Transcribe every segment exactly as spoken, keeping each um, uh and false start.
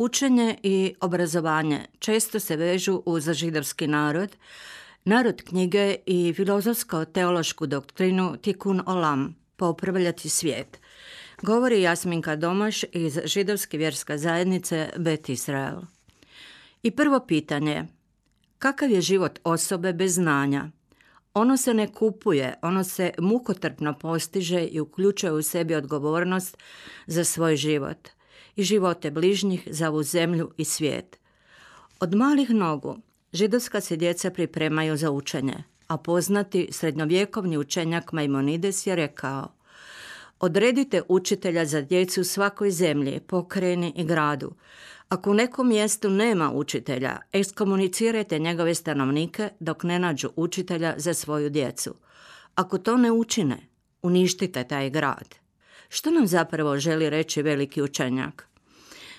Učenje i obrazovanje često se vežu uz židovski narod, narod knjige i filozofsko-teološku doktrinu Tikun Olam, popravljati svijet, govori Jasminka Domaš iz židovske vjerske zajednice Bet Israel. I prvo pitanje, kakav je život osobe bez znanja? Ono se ne kupuje, ono se mukotrpno postiže i uključuje u sebi odgovornost za svoj život i živote bližnjih za ovu zemlju i svijet. Od malih nogu židovska se djeca pripremaju za učenje, a poznati srednjovjekovni učenjak Majmonides je rekao: odredite učitelja za djecu u svakoj zemlji, pokrajini i gradu. Ako u nekom mjestu nema učitelja, ekskomunicirajte njegove stanovnike dok ne nađu učitelja za svoju djecu. Ako to ne učine, uništite taj grad. Što nam zapravo želi reći veliki učenjak?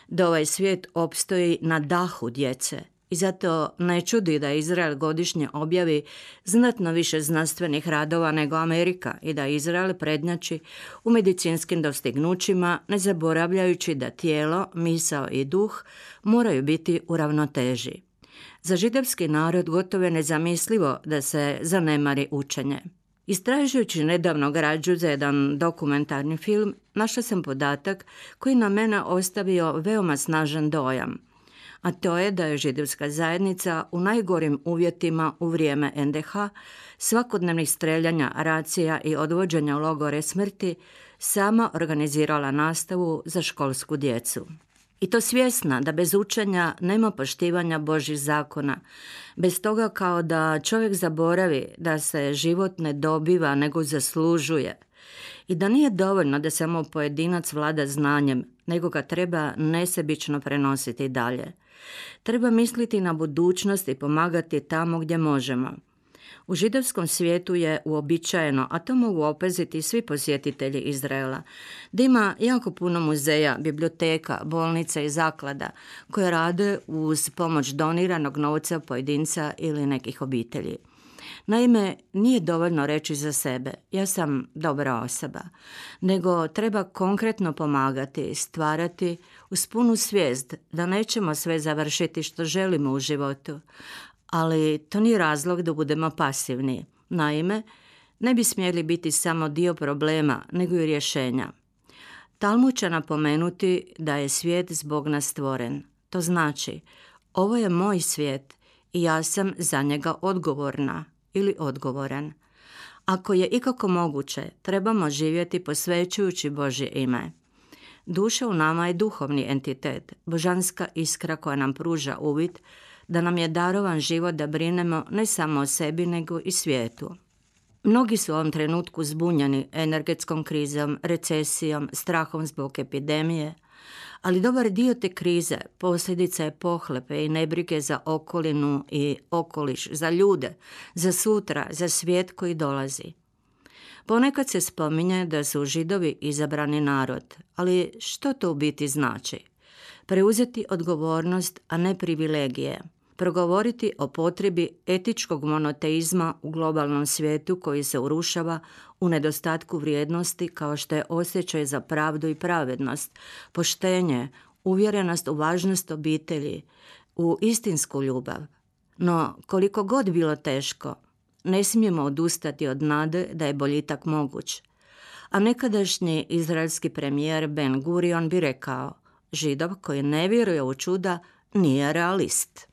Da ovaj svijet opstoji na dahu djece i zato ne čudi da Izrael godišnje objavi znatno više znanstvenih radova nego Amerika i da Izrael prednjači u medicinskim dostignućima, ne zaboravljajući da tijelo, misao i duh moraju biti u ravnoteži. Za židovski narod gotovo je nezamislivo da se zanemari učenje. Istražujući nedavno građu za jedan dokumentarni film, našla sam podatak koji na mene ostavio veoma snažan dojam, a to je da je židovska zajednica u najgorim uvjetima u vrijeme N D H, svakodnevnih streljanja, racija i odvođenja u logore smrti, sama organizirala nastavu za školsku djecu. I to svjesna da bez učenja nema poštivanja Božjih zakona, bez toga kao da čovjek zaboravi da se život ne dobiva nego zaslužuje i da nije dovoljno da samo pojedinac vlada znanjem, nego ga treba nesebično prenositi dalje. Treba misliti na budućnost i pomagati tamo gdje možemo. U židovskom svijetu je uobičajeno, a to mogu opaziti svi posjetitelji Izraela, da ima jako puno muzeja, biblioteka, bolnica i zaklada koje rade uz pomoć doniranog novca pojedinca ili nekih obitelji. Naime, nije dovoljno reći za sebe, ja sam dobra osoba, nego treba konkretno pomagati, stvarati uz punu svijest da nećemo sve završiti što želimo u životu. Ali to nije razlog da budemo pasivni. Naime, ne bi smjeli biti samo dio problema, nego i rješenja. Talmud će napomenuti da je svijet zbog nas stvoren. To znači, ovo je moj svijet i ja sam za njega odgovorna ili odgovoran. Ako je ikako moguće, trebamo živjeti posvećujući Božje ime. Duša u nama je duhovni entitet, božanska iskra koja nam pruža uvid da nam je darovan život da brinemo ne samo o sebi, nego i svijetu. Mnogi su u ovom trenutku zbunjeni energetskom krizom, recesijom, strahom zbog epidemije, ali dobar dio te krize posljedica je pohlepe i nebrige za okolinu i okoliš, za ljude, za sutra, za svijet koji dolazi. Ponekad se spominje da su Židovi izabrani narod, ali što to u biti znači? Preuzeti odgovornost, a ne privilegije. Progovoriti o potrebi etičkog monoteizma u globalnom svijetu koji se urušava u nedostatku vrijednosti kao što je osjećaj za pravdu i pravednost, poštenje, uvjerenost u važnost obitelji, u istinsku ljubav. No, koliko god bilo teško, ne smijemo odustati od nade da je boljitak moguć. A nekadašnji izraelski premijer Ben Gurion bi rekao: Židov koji ne vjeruje u čuda nije realist.